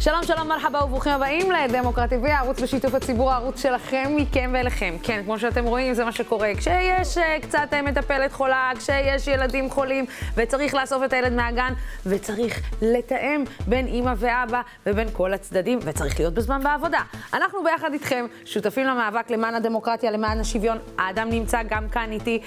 שלום, שלום, מרחבה וברוכים הבאים לדמוקרטיבי, הערוץ בשיתוף הציבור, הערוץ שלכם, מכם ואליכם. כן, כמו שאתם רואים, זה מה שקורה. כשיש קצת מטפלת חולה, כשיש ילדים חולים, וצריך לאסוף את הילד מהגן, וצריך לתאם בין אמא ואבא, ובין כל הצדדים, וצריך להיות בזמן בעבודה. אנחנו ביחד איתכם, שותפים למאבק למען הדמוקרטיה, למען השוויון. האדם נמצא גם כאן איתי.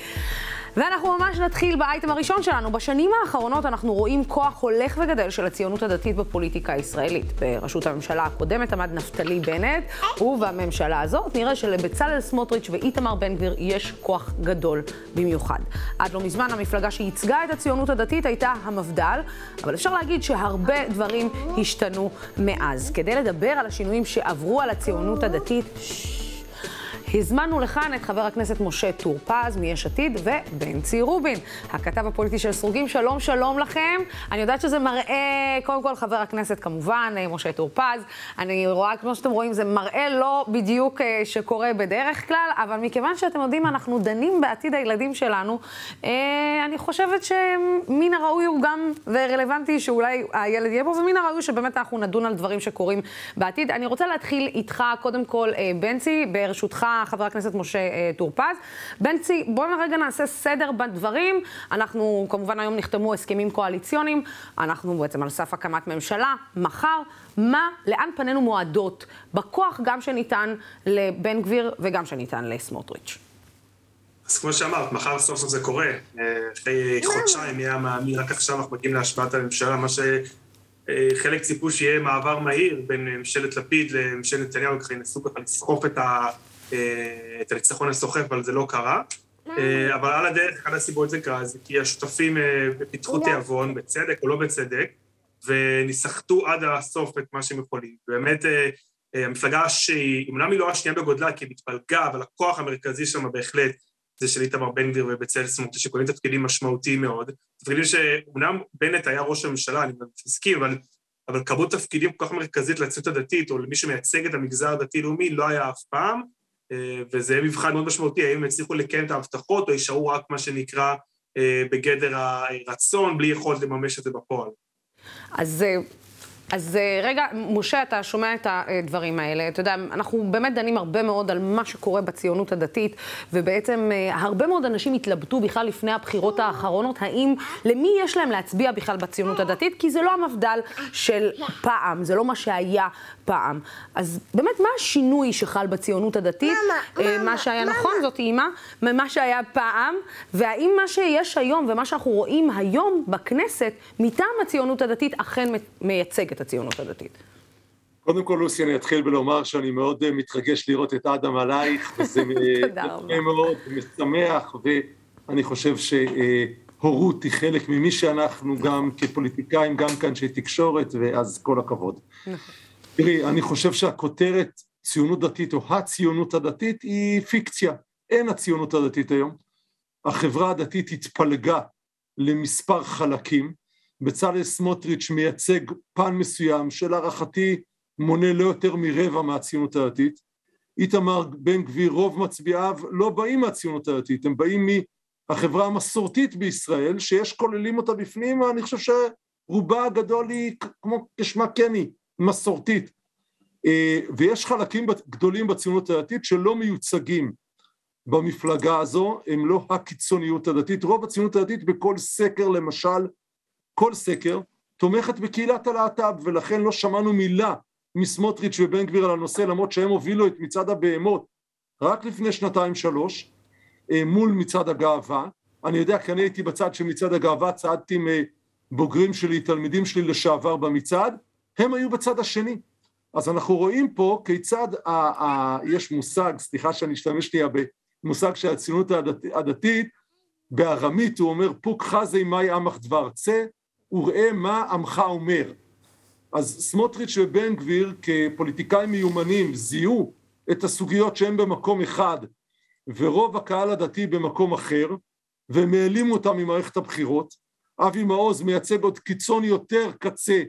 ואנחנו ממש נתחיל באייטם הראשון שלנו. בשנים האחרונות אנחנו רואים כוח הולך וגדל של הציונות הדתית בפוליטיקה הישראלית. בראשות הממשלה הקודמת עמד נפתלי בנט, ובממשלה הזאת נראה שלבצלאל סמוטריץ' ואיתמר בן גביר יש כוח גדול במיוחד. עד לא מזמן המפלגה שייצגה את הציונות הדתית הייתה המפד"ל, אבל אפשר להגיד שהרבה דברים השתנו מאז. כדי לדבר על השינויים שעברו על הציונות הדתית, הזמנו לכאן את חבר הכנסת משה טור-פז מיש עתיד ובנצי רובין, הכתב הפוליטי של סרוגים. שלום, שלום לכם. אני יודעת שזה מראה, קודם כל חבר הכנסת כמובן, משה טור-פז. אני רואה, כמו שאתם רואים, זה מראה לא בדיוק שקורה בדרך כלל, אבל מכיוון שאתם יודעים, אנחנו דנים בעתיד הילדים שלנו, אני חושבת שמין הראוי הוא גם, ורלוונטי שאולי הילד יהיה פה, ומין הראוי שבאמת אנחנו נדון על דברים שקורים בעתיד. אני רוצה להתחיל איתך, קודם כל, בנצי, ברשותך, חבר הכנסת משה טור-פז. בנצי, בוא רגע נעשה סדר בדברים. אנחנו, כמובן, היום נחתמו הסכמים קואליציוניים. אנחנו בעצם על סף הקמת ממשלה. מחר, לאן פנינו מועדות? בכוח גם שניתן לבן גביר וגם שניתן לסמוטריץ'. אז כמו שאמרת, מחר סוף סוף זה קורה. אחרי חודשיים יהיה המאמין, רק עכשיו אנחנו מגיעים להשבעת הממשלה, מה שחלק ציפו שיהיה מעבר מהיר בין ממשלת לפיד לממשלת נתניהו, וככה ינסו ככה לסחוף את הניצחון הסוחף, אבל זה לא קרה. אבל על הדרך, אחת הסיבות זה קרה, זה כי השותפים פיתחו תיאבון, בצדק או לא בצדק, וניסחטו עד הסוף את מה שהם יכולים. באמת, המפלגה שהיא, אמנם היא לא השנייה בגודלה, כי היא מתפלגה, אבל הכוח המרכזי שם בהחלט, זה של איתמר בן גביר ובצלאל סמוטריץ, שקונים תפקידים משמעותיים מאוד. תפקידים שאומנם בנט היה ראש הממשלה, אני מסכים, אבל כמות תפקידים כל כך מרכזית לציונות הדתית, או למי שמייצג את המגזר הדתי-לאומי, לא היה אף פעם. וזה מבחן מאוד משמעותי, האם הם הצליחו לקיים את ההבטחות, או יישארו רק מה שנקרא בגדר הרצון, בלי יכולת לממש את זה בפועל. אז רגע, משה, אתה שומע את הדברים האלה. אתה יודע, אנחנו באמת דנים הרבה מאוד על מה שקורה בציונות הדתית, ובעצם הרבה מאוד אנשים התלבטו בכלל לפני הבחירות האחרונות, האם למי יש להם להצביע בכלל בציונות הדתית, כי זה לא המבדל של פעם, זה לא מה שהיה פעם. אז באמת, מה השינוי שחל בציונות הדתית? מה שהיה נכון, זאת אימא, מה שהיה פעם, והאם מה שיש היום ומה שאנחנו רואים היום בכנסת, מטעם הציונות הדתית אכן מייצגת הציונות הדתית. קודם כל, לוסי, אני אתחיל בלומר שאני מאוד מתרגש לראות את אדם עלייך, וזה מאוד משמח, ואני חושב שהורות היא חלק ממי שאנחנו גם כפוליטיקאים, גם כאן שתקשורת, ואז כל הכבוד. תראי, אני חושב שהכותרת ציונות דתית או הציונות הדתית היא פיקציה. אין הציונות הדתית היום. החברה הדתית התפלגה למספר חלקים, בצלאל סמוטריץ' מייצג פן מסוים של הערכתי מונה לא יותר מרבע מהציונות הדתית. איתמר בן גביר, רוב מצביעיו לא באים מהציונות הדתית, הם באים מהחברה המסורתית בישראל, שיש כוללים אותה בפנים, אני חושב שרובה הגדול היא, כמו כשמה כן היא, מסורתית. ויש חלקים גדולים בציונות הדתית שלא מיוצגים במפלגה הזו, הם לא הקיצוניות הדתית. רוב הציונות הדתית בכל סקר, למשל, כל סקר, תומכת בקהילת הלהט"ב, ולכן לא שמענו מילה מסמוטריץ' ובן גביר על הנושא, למרות שהם הובילו את מצעד הבהמות רק לפני 2-3 מול מצעד הגאווה. אני יודע, כי אני הייתי בצד שמצעד הגאווה, צעדתי עם בוגרים שלי, תלמידים שלי לשעבר במצעד, הם היו בצד השני. אז אנחנו רואים פה כיצד, יש מושג, סליחה שאני אשתמש לי, במושג של הציונות הדתית, בארמית הוא אומר, פוק חזי מאי עמך דבר צה, וראה מה עמך אומר. אז סמוטריץ' ובן גביר כפוליטיקאים מיומנים זיהו את הסוגיות שהם במקום אחד, ורוב הקהל הדתי במקום אחר, והם העלימו אותם ממערכת הבחירות. אבי מאוז מייצג עוד קיצון יותר קצה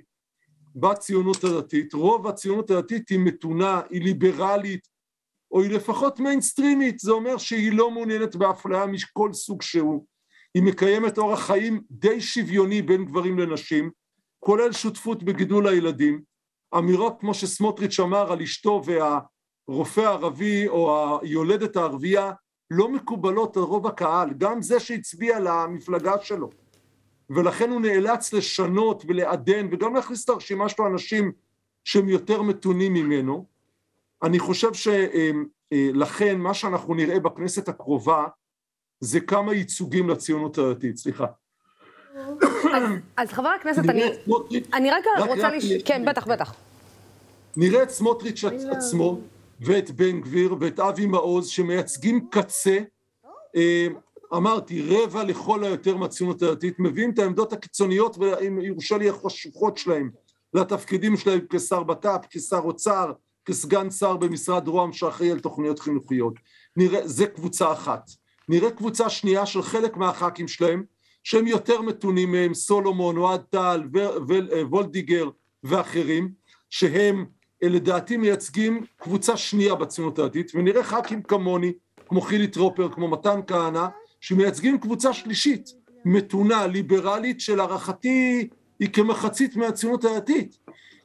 בציונות הדתית. רוב הציונות הדתית היא מתונה, היא ליברלית, או היא לפחות מיינסטרימית. זה אומר שהיא לא מעוניינת באפליה מכל סוג שהוא. היא מקיימת אורח חיים די שוויוני בין גברים לנשים, כולל שותפות בגידול הילדים. אמירה כמו שסמוטריץ' אמר על אשתו והרופא הערבי או היולדת הערבייה, לא מקובלות על רוב הקהל, גם זה שהצביע למפלגה שלו. ולכן הוא נאלץ לשנות ולעדן, וגם להכניס את הרשימה שלו אנשים שהם יותר מתונים ממנו. אני חושב שלכן מה שאנחנו נראה בכנסת הקרובה, זה כמה ייצוגים לציונות הדתית, סליחה. אז חבר הכנסת, אני רק רוצה כן, בטח. נראה את סמוטריץ' עצמו, ואת בן גביר, ואת אבי מאוז, שמייצגים קצה, אמרתי, רבע לכל היותר מהציונות הדתית, מביאים את העמדות הקיצוניות, וירושה לי החשוכות שלהם, לתפקידים שלהם כשר בט"פ, כשר אוצר, כסגן שר במשרד רועם, שאחראי על תוכניות חינוכיות. זה קבוצה אחת. נראה קבוצה שנייה של חלק מהח"כים שלהם, שהם יותר מתונים מהם, סולומון, אוהד טל, וולדיגר ואחרים, שהם לדעתי מייצגים קבוצה שנייה בציונות הדתית, ונראה ח"כים כמוני, כמו חילי טרופר, כמו מתן כהנא, שמייצגים קבוצה שלישית, מתונה, ליברלית, שלהערכתי היא כמחצית מהציונות הדתית.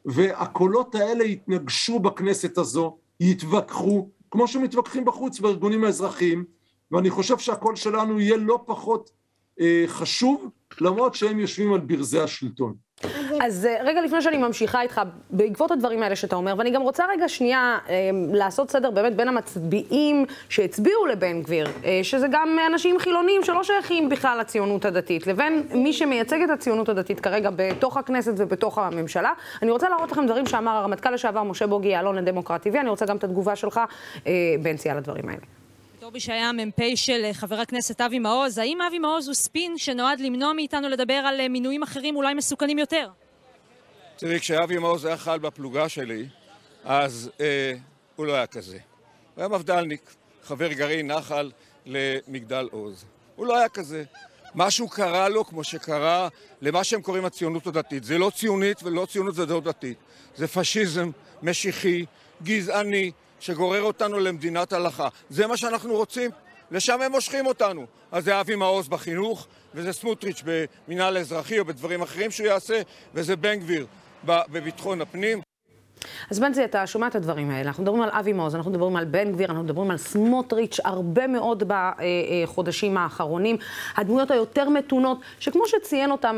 והקולות האלה יתנגשו בכנסת הזו, יתווכחו, כמו שמתווכחים בחוץ בארגונים האזרחיים, ואני חושב שהקול שלנו יהיה לא פחות חשוב, למרות שהם יושבים על ברזי השלטון. אז רגע לפני שאני ממשיכה איתך, בעקבות הדברים האלה שאתה אומר, ואני גם רוצה רגע שנייה לעשות סדר באמת בין המצביעים שהצביעו לבן גביר, שזה גם אנשים חילונים שלא שייכים בכלל לציונות הדתית, לבין מי שמייצג את הציונות הדתית כרגע בתוך הכנסת ובתוך הממשלה. אני רוצה להראות לכם דברים שאמר הרמטכ"ל לשעבר משה בוגי יעלון לדמוקרטי, ואני רוצה גם את התגובה שלך, בנצי, על הדברים האלה. בתור מי שהיה המ"פ של חבר הכנסת אבי מאוז, האם אבי מאוז הוא ספין שנועד למנוע מאיתנו לדבר על מינויים אחרים אולי מסוכנים יותר? תראי, כשאבי מאוז היה חייל בפלוגה שלי, אז הוא לא היה כזה. הוא היה מפד"לניק, חבר גרעין נח"ל למגדל עוז. הוא לא היה כזה. משהו קרה לו כמו שקרה למה שהם קוראים הציונות הדתית. זה לא ציונית ולא ציונות דתית. זה פשיזם, משיחי, גזעני, שגורר אותנו למדינת הלכה. זה מה שאנחנו רוצים, לשם הם מושכים אותנו. אז זה אבי מאוז בחינוך, וזה סמוטריץ' במינהל אזרחי או בדברים אחרים שהוא יעשה, וזה בן גביר בביטחון הפנים. אז בנצי, אתה שומע את הדברים האלה. אנחנו מדברים על אבי מאוז, אנחנו מדברים על בן גביר, אנחנו מדברים על סמוטריץ' הרבה מאוד בחודשים האחרונים. הדמויות היותר מתונות, שכמו שציין אותם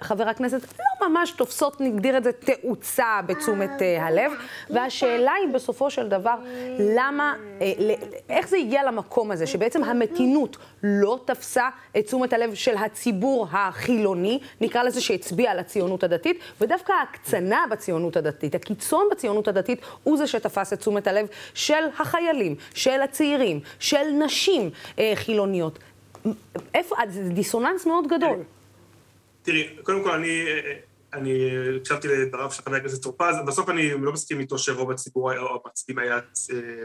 חבר הכנסת, לא ממש תופסות, נגדיר את זה, תאוצה בתשומת הלב. והשאלה היא בסופו של דבר, למה, איך זה הגיע למקום הזה, שבעצם המתינות לא תפסה את תשומת הלב של הציבור החילוני, נקרא לזה שהצביע על הציונות הדתית, ודווקא ההקצנה בציונות הדתית, הקיצון בציונות הדתית הוא זה שתפס את תשומת הלב של החיילים, של הצעירים, של נשים חילוניות. איפה, זה דיסוננס מאוד גדול. תראי, קודם כל אני הקשבתי לדבריו של חבר הכנסת טור-פז, בסוף אני לא מסכים איתו שרוב הציבור או המצביעים היה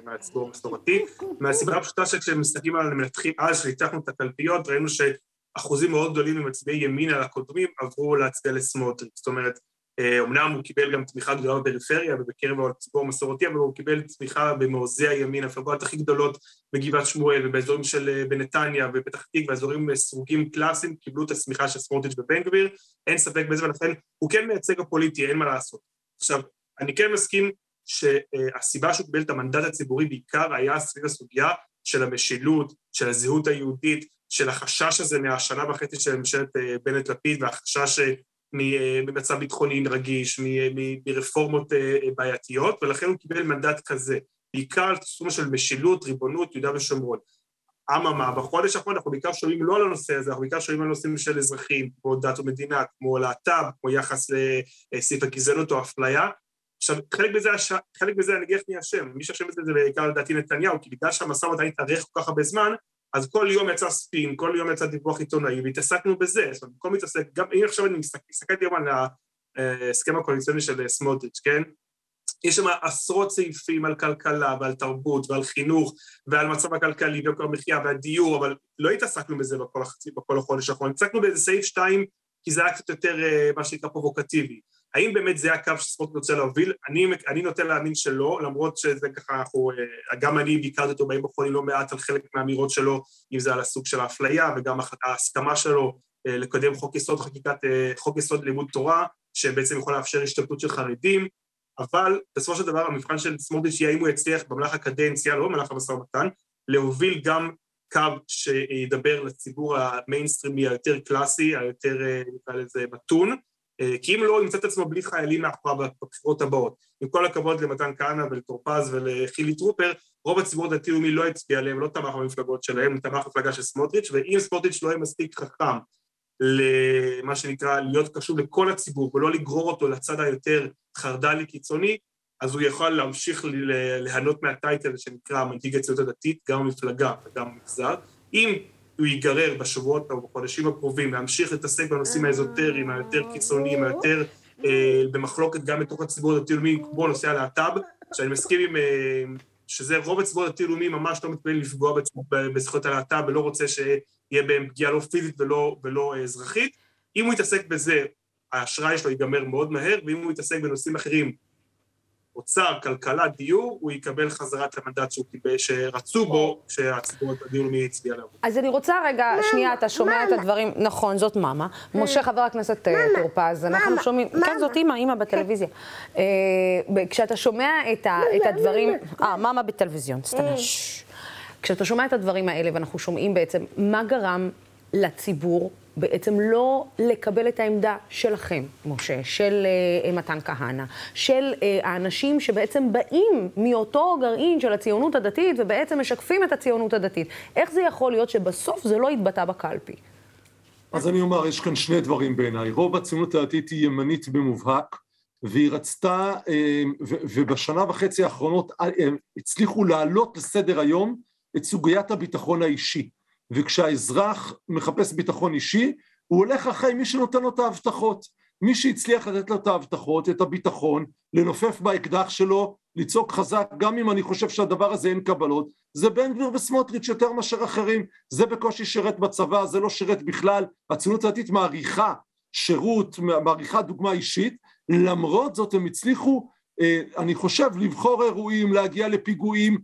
מהציבור המסורתי, מהסיבה הפשוטה שכשמסתכלים על המנתחים, אז שניתחנו את הקלפיות, ראינו שאחוזים מאוד גדולים ממצביעי ימין על הקודמים עברו להצביע לסמוטריץ'. זאת אומרת, אמנם הוא קיבל גם תמיכה גדולה בפריפריה ובקרב הציבור המסורתי, אבל הוא קיבל תמיכה במעוזי הימין, הפגנות הכי גדולות בגבעת שמואל ובאזורים של בנתניה ופתח תקווה, אזורים סרוגים קלאסיים, קיבלו את הצמיחה של סמוטריץ' ובן גביר, אין ספק בזה, ולכן הוא כן מייצג הפוליטי, אין מה לעשות. עכשיו, אני כן מסכים שהסיבה שהוא קיבל את המנדט הציבורי בעיקר היה סביב הסוגיה של המשילות, של הזהות היהודית, של החשש הזה מהשנה וחצי של ממשלת בנט-לפיד, והחשש ממצב ביטחוני רגיש, מרפורמות בעייתיות, ולכן הוא קיבל מנדט כזה, בעיקר תחום של משילות, ריבונות, יהודה ושומרון. אממה, בחודש האחרון אנחנו בעיקר שומעים לא על הנושא הזה, אנחנו בעיקר שומעים על נושאים של אזרחים, כמו דת ומדינה, כמו להט"ב, כמו יחס לסעיף הגזענות או אפליה. עכשיו, חלק בזה אני אגיד מי אשם, מי שאשם את זה בעיקר לדעתי נתניהו, כי בגלל שהמשא ומתן התארך כל כך הרבה זמן, אז כל יום יצא ספין, כל יום יצא דיווח עיתונאי, והתעסקנו בזה, זאת אומרת, במקום להתעסק, גם אם עכשיו אני מסתכלתי היום על ההסכם הקואליציוני של סמוטריץ', כן? יש שם עשרות סעיפים על כלכלה ועל תרבות ועל חינוך ועל מצב הכלכלי ויוקר המחיה והדיור, אבל לא התעסקנו בזה בכל החודש האחרון, התעסקנו באיזה סעיף 2, כי זה היה קצת יותר מה שנקרא פרובוקטיבי. האם באמת זה הקו שסמוטריץ' רוצה להוביל? אני נוטה להאמין שלא, למרות שזה ככה אנחנו, גם אני ביקרתי אותו באים בחולים לא מעט על חלק מהאמירות שלו, אם זה על הסוג של האפליה, וגם ההסכמה שלו לקדם חוק יסוד לימוד תורה, שבעצם יכול לאפשר השתלטות של חרדים, אבל בסופו של דבר המבחן של סמוטריץ' יהיה אם הוא יצליח במהלך הקדנציה, לא במהלך המשא ומתן, להוביל גם קו שידבר לציבור המיינסטרימי היותר קלאסי, היותר נקרא לזה מתון, כי אם לא, ימצא את עצמו בלי חיילים מאחוריו בבחירות הבאות. עם כל הכבוד למתן כהנא ולטור-פז ולחילי טרופר, רוב הציבור הדתי-לאומי לא הצביע עליהם, לא תמך במפלגות שלהם, תמך במפלגה של סמוטריץ', ואם סמוטריץ' לא יהיה מספיק חכם למה שנקרא להיות קשוב לכל הציבור, ולא לגרור אותו לצד היותר חרדלי קיצוני, אז הוא יכול להמשיך ליהנות מהטייטל שנקרא מנהיג הציונות הדתית, גם מפלגה וגם מגזר. אם הוא ייגרר בשבועות או בחודשים הקרובים, להמשיך להתעסק בנושאים האזוטריים, היותר קיצוניים, היותר במחלוקת גם בתוך הציבור הדתי-לאומי, כמו נושא הלהט"ב, שאני מסכים עם שזה רוב הציבור הדתי-לאומי ממש לא מתכוון לפגוע בזכויות הלהט"ב, ולא רוצה שיהיה בהם פגיעה לא פיזית ולא אזרחית. אם הוא יתעסק בזה, האשראי שלו ייגמר מאוד מהר, ואם הוא יתעסק בנושאים אחרים, אוצר, כלכלה, דיור, הוא יקבל חזרת המנדט שרצו בו, שהציבור הדיולמי הצביע עליו. אז אני רוצה רגע, שנייה, אתה שומע את הדברים, נכון, זאת מאמה, משה חבר הכנסת טור-פז, אנחנו שומעים, כן, זאת אמא בטלוויזיה. כשאתה שומע את הדברים, מאמה בטלוויזיון, כשאתה שומע את הדברים האלה, ואנחנו שומעים בעצם, מה גרם לציבור בעצם לא לקבל את העמדה שלכם, משה, של מתן כהנא, של האנשים שבעצם באים מאותו גרעין של הציונות הדתית, ובעצם משקפים את הציונות הדתית. איך זה יכול להיות שבסוף זה לא יתבטא בקלפי? אז אני אומר, יש כאן שני דברים בעיניי. רוב הציונות הדתית היא ימנית במובהק, והיא רצתה, ובשנה וחצי האחרונות הצליחו לעלות לסדר היום את סוגיית הביטחון האישי. וכשהאזרח מחפש ביטחון אישי, הוא הולך אחרי מי שנותן לו את ההבטחות. מי שהצליח לתת לו את ההבטחות, את הביטחון, לנופף באקדח שלו, לצעוק חזק, גם אם אני חושב שהדבר הזה אין קבלות, זה בן גביר וסמוטריץ' יותר מאשר אחרים, זה בקושי שירת בצבא, זה לא שירת בכלל, הציונות הדתית מעריכה שירות, מעריכה דוגמה אישית, למרות זאת הם הצליחו, אני חושב, לבחור אירועים, להגיע לפיגועים,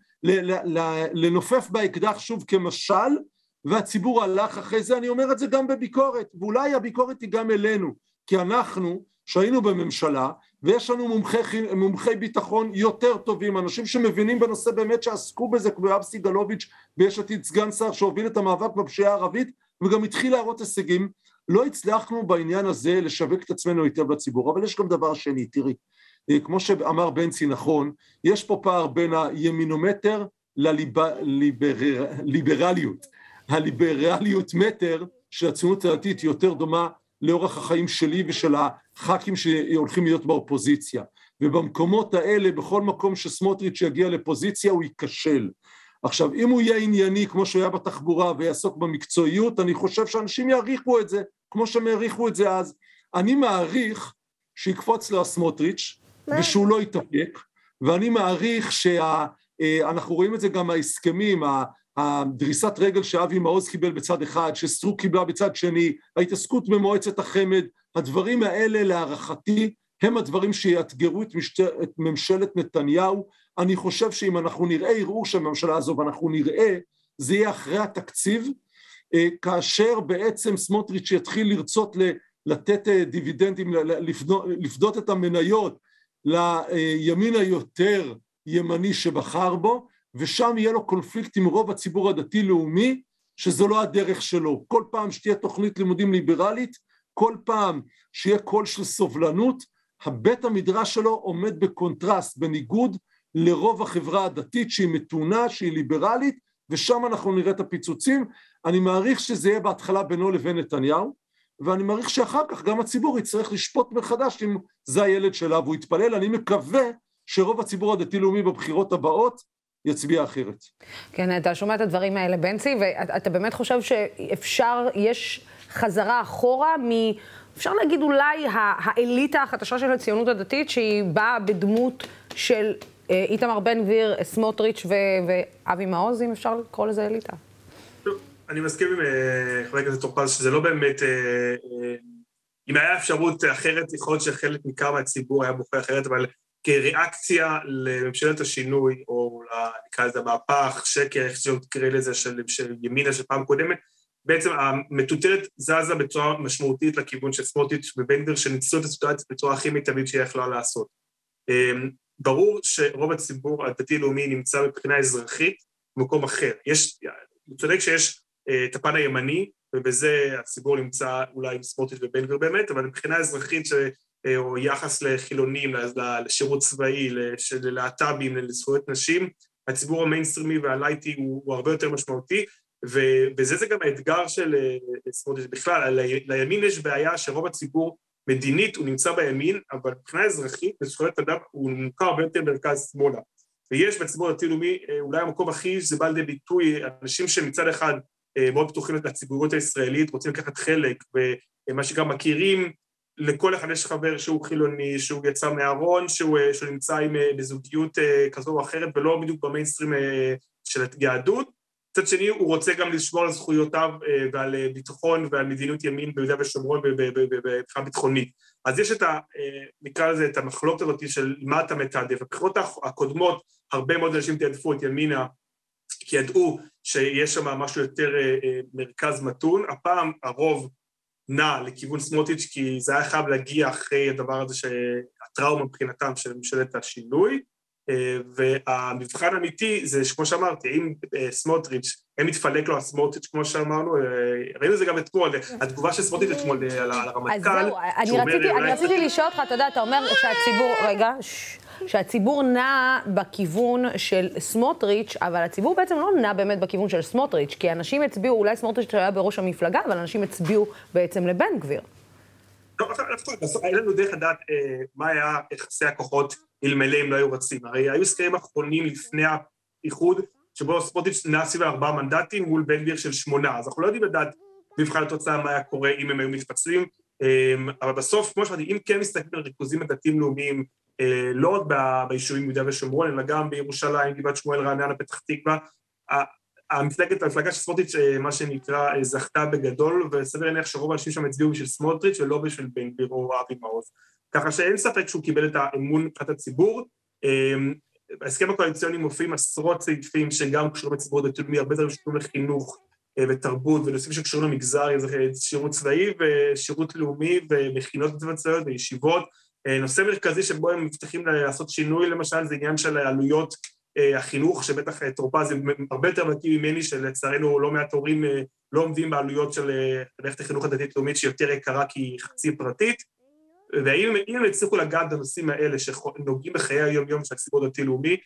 לנופף באקדח שוב כמשל, והציבור הלך אחרי זה, אני אומר את זה גם בביקורת, ואולי הביקורת היא גם אלינו, כי אנחנו, שהיינו בממשלה, ויש לנו מומחי ביטחון יותר טובים, אנשים שמבינים בנושא באמת שעסקו בזה, כמו יואב סגלוביץ' ויש עתיד סגן שר שהוביל את המאבק בפשיעה הערבית, וגם התחיל להראות הישגים, לא הצלחנו בעניין הזה לשווק את עצמנו היטב לציבור, אבל יש גם דבר שני, תראי, כמו שאמר בנצי נכון, יש פה פער בין הימינומטר לליברליות, הליברליות מטר של הציונות הדתית יותר דומה לאורח החיים שלי ושל הח"כים שהולכים להיות באופוזיציה. ובמקומות האלה, בכל מקום שסמוטריץ' יגיע לפוזיציה, הוא ייכשל. עכשיו, אם הוא יהיה ענייני כמו שהוא היה בתחבורה ויעסוק במקצועיות, אני חושב שאנשים יעריכו את זה, כמו שמעריכו את זה אז. אני מעריך שיקפוץ לו הסמוטריץ' ושהוא לא יתאפק, ואני מעריך שאנחנו רואים את זה גם ההסכמים, הדריסת רגל שאבי מאוז קיבל בצד אחד, שסטרוק קיבלה בצד שני, ההתעסקות במועצת החמד, הדברים האלה להערכתי, הם הדברים שיאתגרו את ממשלת נתניהו. אני חושב שאם אנחנו נראה ערעור של הממשלה הזו, ואנחנו נראה, זה יהיה אחרי התקציב, כאשר בעצם סמוטריץ' יתחיל לרצות לתת דיבידנדים, לפדות את המניות לימין היותר ימני שבחר בו, ושם יהיה לו קונפליקט עם רוב הציבור הדתי-לאומי, שזו לא הדרך שלו. כל פעם שתהיה תוכנית לימודים ליברלית, כל פעם שיהיה קול של סובלנות, הבית המדרש שלו עומד בקונטרסט, בניגוד לרוב החברה הדתית, שהיא מתונה, שהיא ליברלית, ושם אנחנו נראה את הפיצוצים. אני מעריך שזה יהיה בהתחלה בינו לבין נתניהו, ואני מעריך שאחר כך גם הציבור יצטרך לשפוט מחדש, אם זה הילד שלה והוא יתפלל. אני מקווה שרוב הציבור הדתי-לאומי בבחירות הבאות, יצביע אחרת. כן, אתה שומע את הדברים האלה, בנצי, ואתה באמת חושב שאפשר, יש חזרה אחורה אפשר להגיד אולי האליטה החדשה של הציונות הדתית, שהיא באה בדמות של איתמר בן גביר, סמוטריץ' ואבי מאוז, אם אפשר לקרוא לזה אליטה. אני מסכים עם חבר הכנסת טור-פז, שזה לא באמת, אם היה אפשרות אחרת, יכול להיות שחלק ניכר מהציבור היה בוחר אחרת, אבל כריאקציה לממשלת השינוי, או נקרא לזה מהפך, שקר, איך שתקרא לזה של ימינה של פעם קודמת, בעצם המטוטלת זזה בצורה משמעותית לכיוון של סמוטריץ' ובן גביר, שניצלו את הסיטואציה בצורה הכי מיטבית שיכלה לעשות. ברור שרוב הציבור הדתי-לאומי נמצא מבחינה אזרחית במקום אחר. יש, הוא צודק שיש את הפן הימני, ובזה הציבור נמצא אולי עם סמוטריץ' ובן גביר באמת, אבל מבחינה אזרחית או יחס לחילונים, לשירות צבאי, ללהט"בים, לזכויות נשים, הציבור המיינסטרימי והלייטי הוא הרבה יותר משמעותי, ובזה זה גם האתגר של סמוטריץ' בכלל. לימין יש בעיה שרוב הציבור מדינית הוא נמצא בימין, אבל מבחינה אזרחית וזכויות אדם הוא נמצא הרבה יותר מרכז שמאלה. ויש בציבור הדתי-לאומי אולי המקום הכי שזה בא לידי ביטוי, אנשים שמצד אחד מאוד פתוחים לציבוריות הישראלית, רוצים לקחת חלק, ומה שגם מכירים, לכל אחד יש חבר שהוא חילוני, שהוא יצא מהארון, שהוא נמצא עם בזוגיות כזו או אחרת, ולא בדיוק במיינסטרים של היהדות. מצד שני, הוא רוצה גם לשמור על זכויותיו ועל ביטחון ועל מדיניות ימין ביהודה ושומרון ובבחינה ביטחונית. אז יש את נקרא לזה, את המחלוקת הזאת של מה אתה מתעדף. הבחירות הקודמות, הרבה מאוד אנשים תעדפו את ימינה, כי ידעו שיש שם משהו יותר מרכז מתון. הפעם הרוב נע לכיוון סמוטריץ', כי זה היה חייב להגיע אחרי הדבר הזה שהטראומה מבחינתם של ממשלת השינוי, והמבחן האמיתי זה, כמו שאמרתי, אם סמוטריץ', אם מתפלק לו הסמוטריץ', כמו שאמרנו, ראינו זה גם אתמול, התגובה של סמוטריץ' אתמול על הרמטכ"ל. אז זהו, אני רציתי לשאול אותך, אתה יודע, אתה אומר שהציבור, רגע, שהציבור נע בכיוון של סמוטריץ', אבל הציבור בעצם לא נע באמת בכיוון של סמוטריץ', כי אנשים הצביעו, אולי סמוטריץ' היה בראש המפלגה, אבל אנשים הצביעו בעצם לבן גביר. לא, אין לנו דרך לדעת מה היה יחסי הכוחות אלמלא אם לא היו רצים. הרי היו סקרים אחרונים לפני האיחוד, שבו סמוטריץ' נע סביב 4 מנדטים מול בן גביר של 8, אז אנחנו לא יודעים לדעת במבחן התוצאה מה היה קורה אם הם היו מתפצלים, אבל בסוף, כמו שאמרתי, אם כן מסתכלים על ריכוזים דתיים לאומיים, לא רק ביישובים יהודה ושומרון, אלא גם בירושלים, גבעת שמואל, רעננה, פתח תקווה, המפלגה של סמוטריץ' מה שנקרא זכתה בגדול, וסביר להניח שרוב האנשים שם הצביעו בשביל סמוטריץ' ולא בשביל בן גביר או אבי מאוז. ככה שאין ספק שהוא קיבל את האמון את הציבור. בהסכם הקואליציוני מופיעים עשרות סעיפים שגם קשורים לציבור הדתי-לאומי, הרבה דברים שקשורים לחינוך ותרבות ונושאים שקשורים למגזר, שירות צבאי ושירות לאומי ומכינות צבאיות וישיבות. נושא מרכזי שבו הם מבטיחים לעשות שינוי, למשל, זה עניין של עלויות החינוך, שבטח טור-פז הרבה יותר מתאים ממני, שלצערנו לא מעט הורים לא עומדים בעלויות של מערכת החינוך הדתית-לאומית, שהיא יותר יקרה כי היא חצי פרטית, ואם הם הצליחו לגעת בנושאים האלה שנוגעים בחיי היום-יום של הציבור הדתי-לאומי,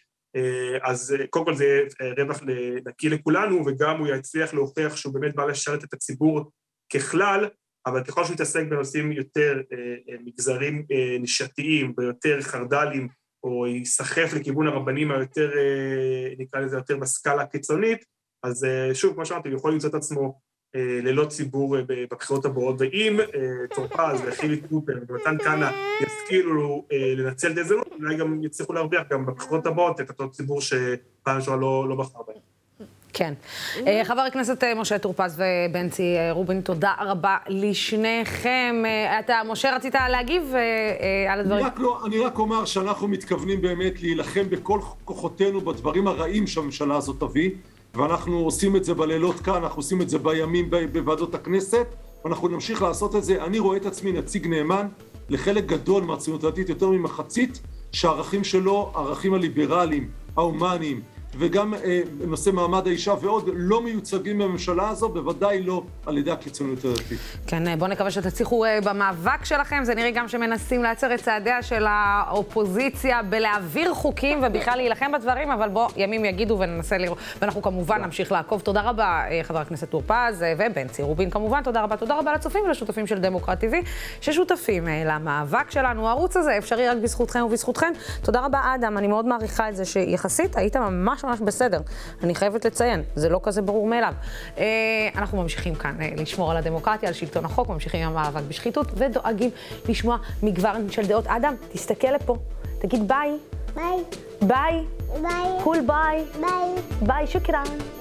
אז קודם כל זה רווח נקי לכולנו, וגם הוא יצליח להוכיח שהוא באמת בא לשרת את הציבור ככלל, אבל ככל שהוא יתעסק בנושאים יותר מגזרים נישתיים ויותר חרדלים, או ייסחף לכיוון הרבנים היותר, נקרא לזה יותר בסקאלה הקיצונית, אז שוב, כמו שאמרתי, הוא יכול למצוא את עצמו ללא ציבור בבחירות הבאות, ואם טור-פז וחילי טרופר ומתן כהנא ישכילו לנצל את זה, אולי גם יצליחו להרוויח גם בבחירות הבאות את אותו ציבור שפעם שעבר לא בחר בהם. כן. חבר הכנסת משה טור-פז ובנצי רובין, תודה רבה לשניכם. אתה, משה, רצית להגיב על הדברים? אני רק אומר שאנחנו מתכוונים באמת להילחם בכל כוחותינו בדברים הרעים שהממשלה הזאת תביא, ואנחנו עושים את זה בלילות כאן, אנחנו עושים את זה בימים בוועדות הכנסת, ואנחנו נמשיך לעשות את זה. אני רואה את עצמי נציג נאמן לחלק גדול מהציונות הדתית, יותר ממחצית, שהערכים שלו, הערכים הליברליים, ההומניים, וגם נושא מעמד האישה ועוד לא מיוצגים בממשלה הזו, בוודאי לא על ידי הקיצוניות הדתית. כן, בואו נקווה שתצליחו במאבק שלכם. זה נראה גם שמנסים לעצר את צעדיה של האופוזיציה בלהעביר חוקים ובכלל להילחם בדברים, אבל בואו ימים יגידו וננסה לראות, ואנחנו כמובן נמשיך לעקוב. תודה רבה חבר הכנסת טור-פז ובנצי רובין כמובן, תודה רבה. תודה רבה לצופים ולשותפים של דמוקרט TV ששותפים למאבק שלנו. הערוץ הזה אפשרי רק בזכותכם ובזכותכן. תודה רבה אדם, אני מאוד מעריכה את זה שיחסית היית ממש ממש בסדר, אני חייבת לציין, זה לא כזה ברור מאליו. אנחנו ממשיכים כאן לשמור על הדמוקרטיה, על שלטון החוק, ממשיכים עם המאבק בשחיתות, ודואגים לשמוע מגוון של דעות. אדם, תסתכל לפה, תגיד ביי. ביי. ביי. ביי. קול ביי. ביי. ביי, שוקרן.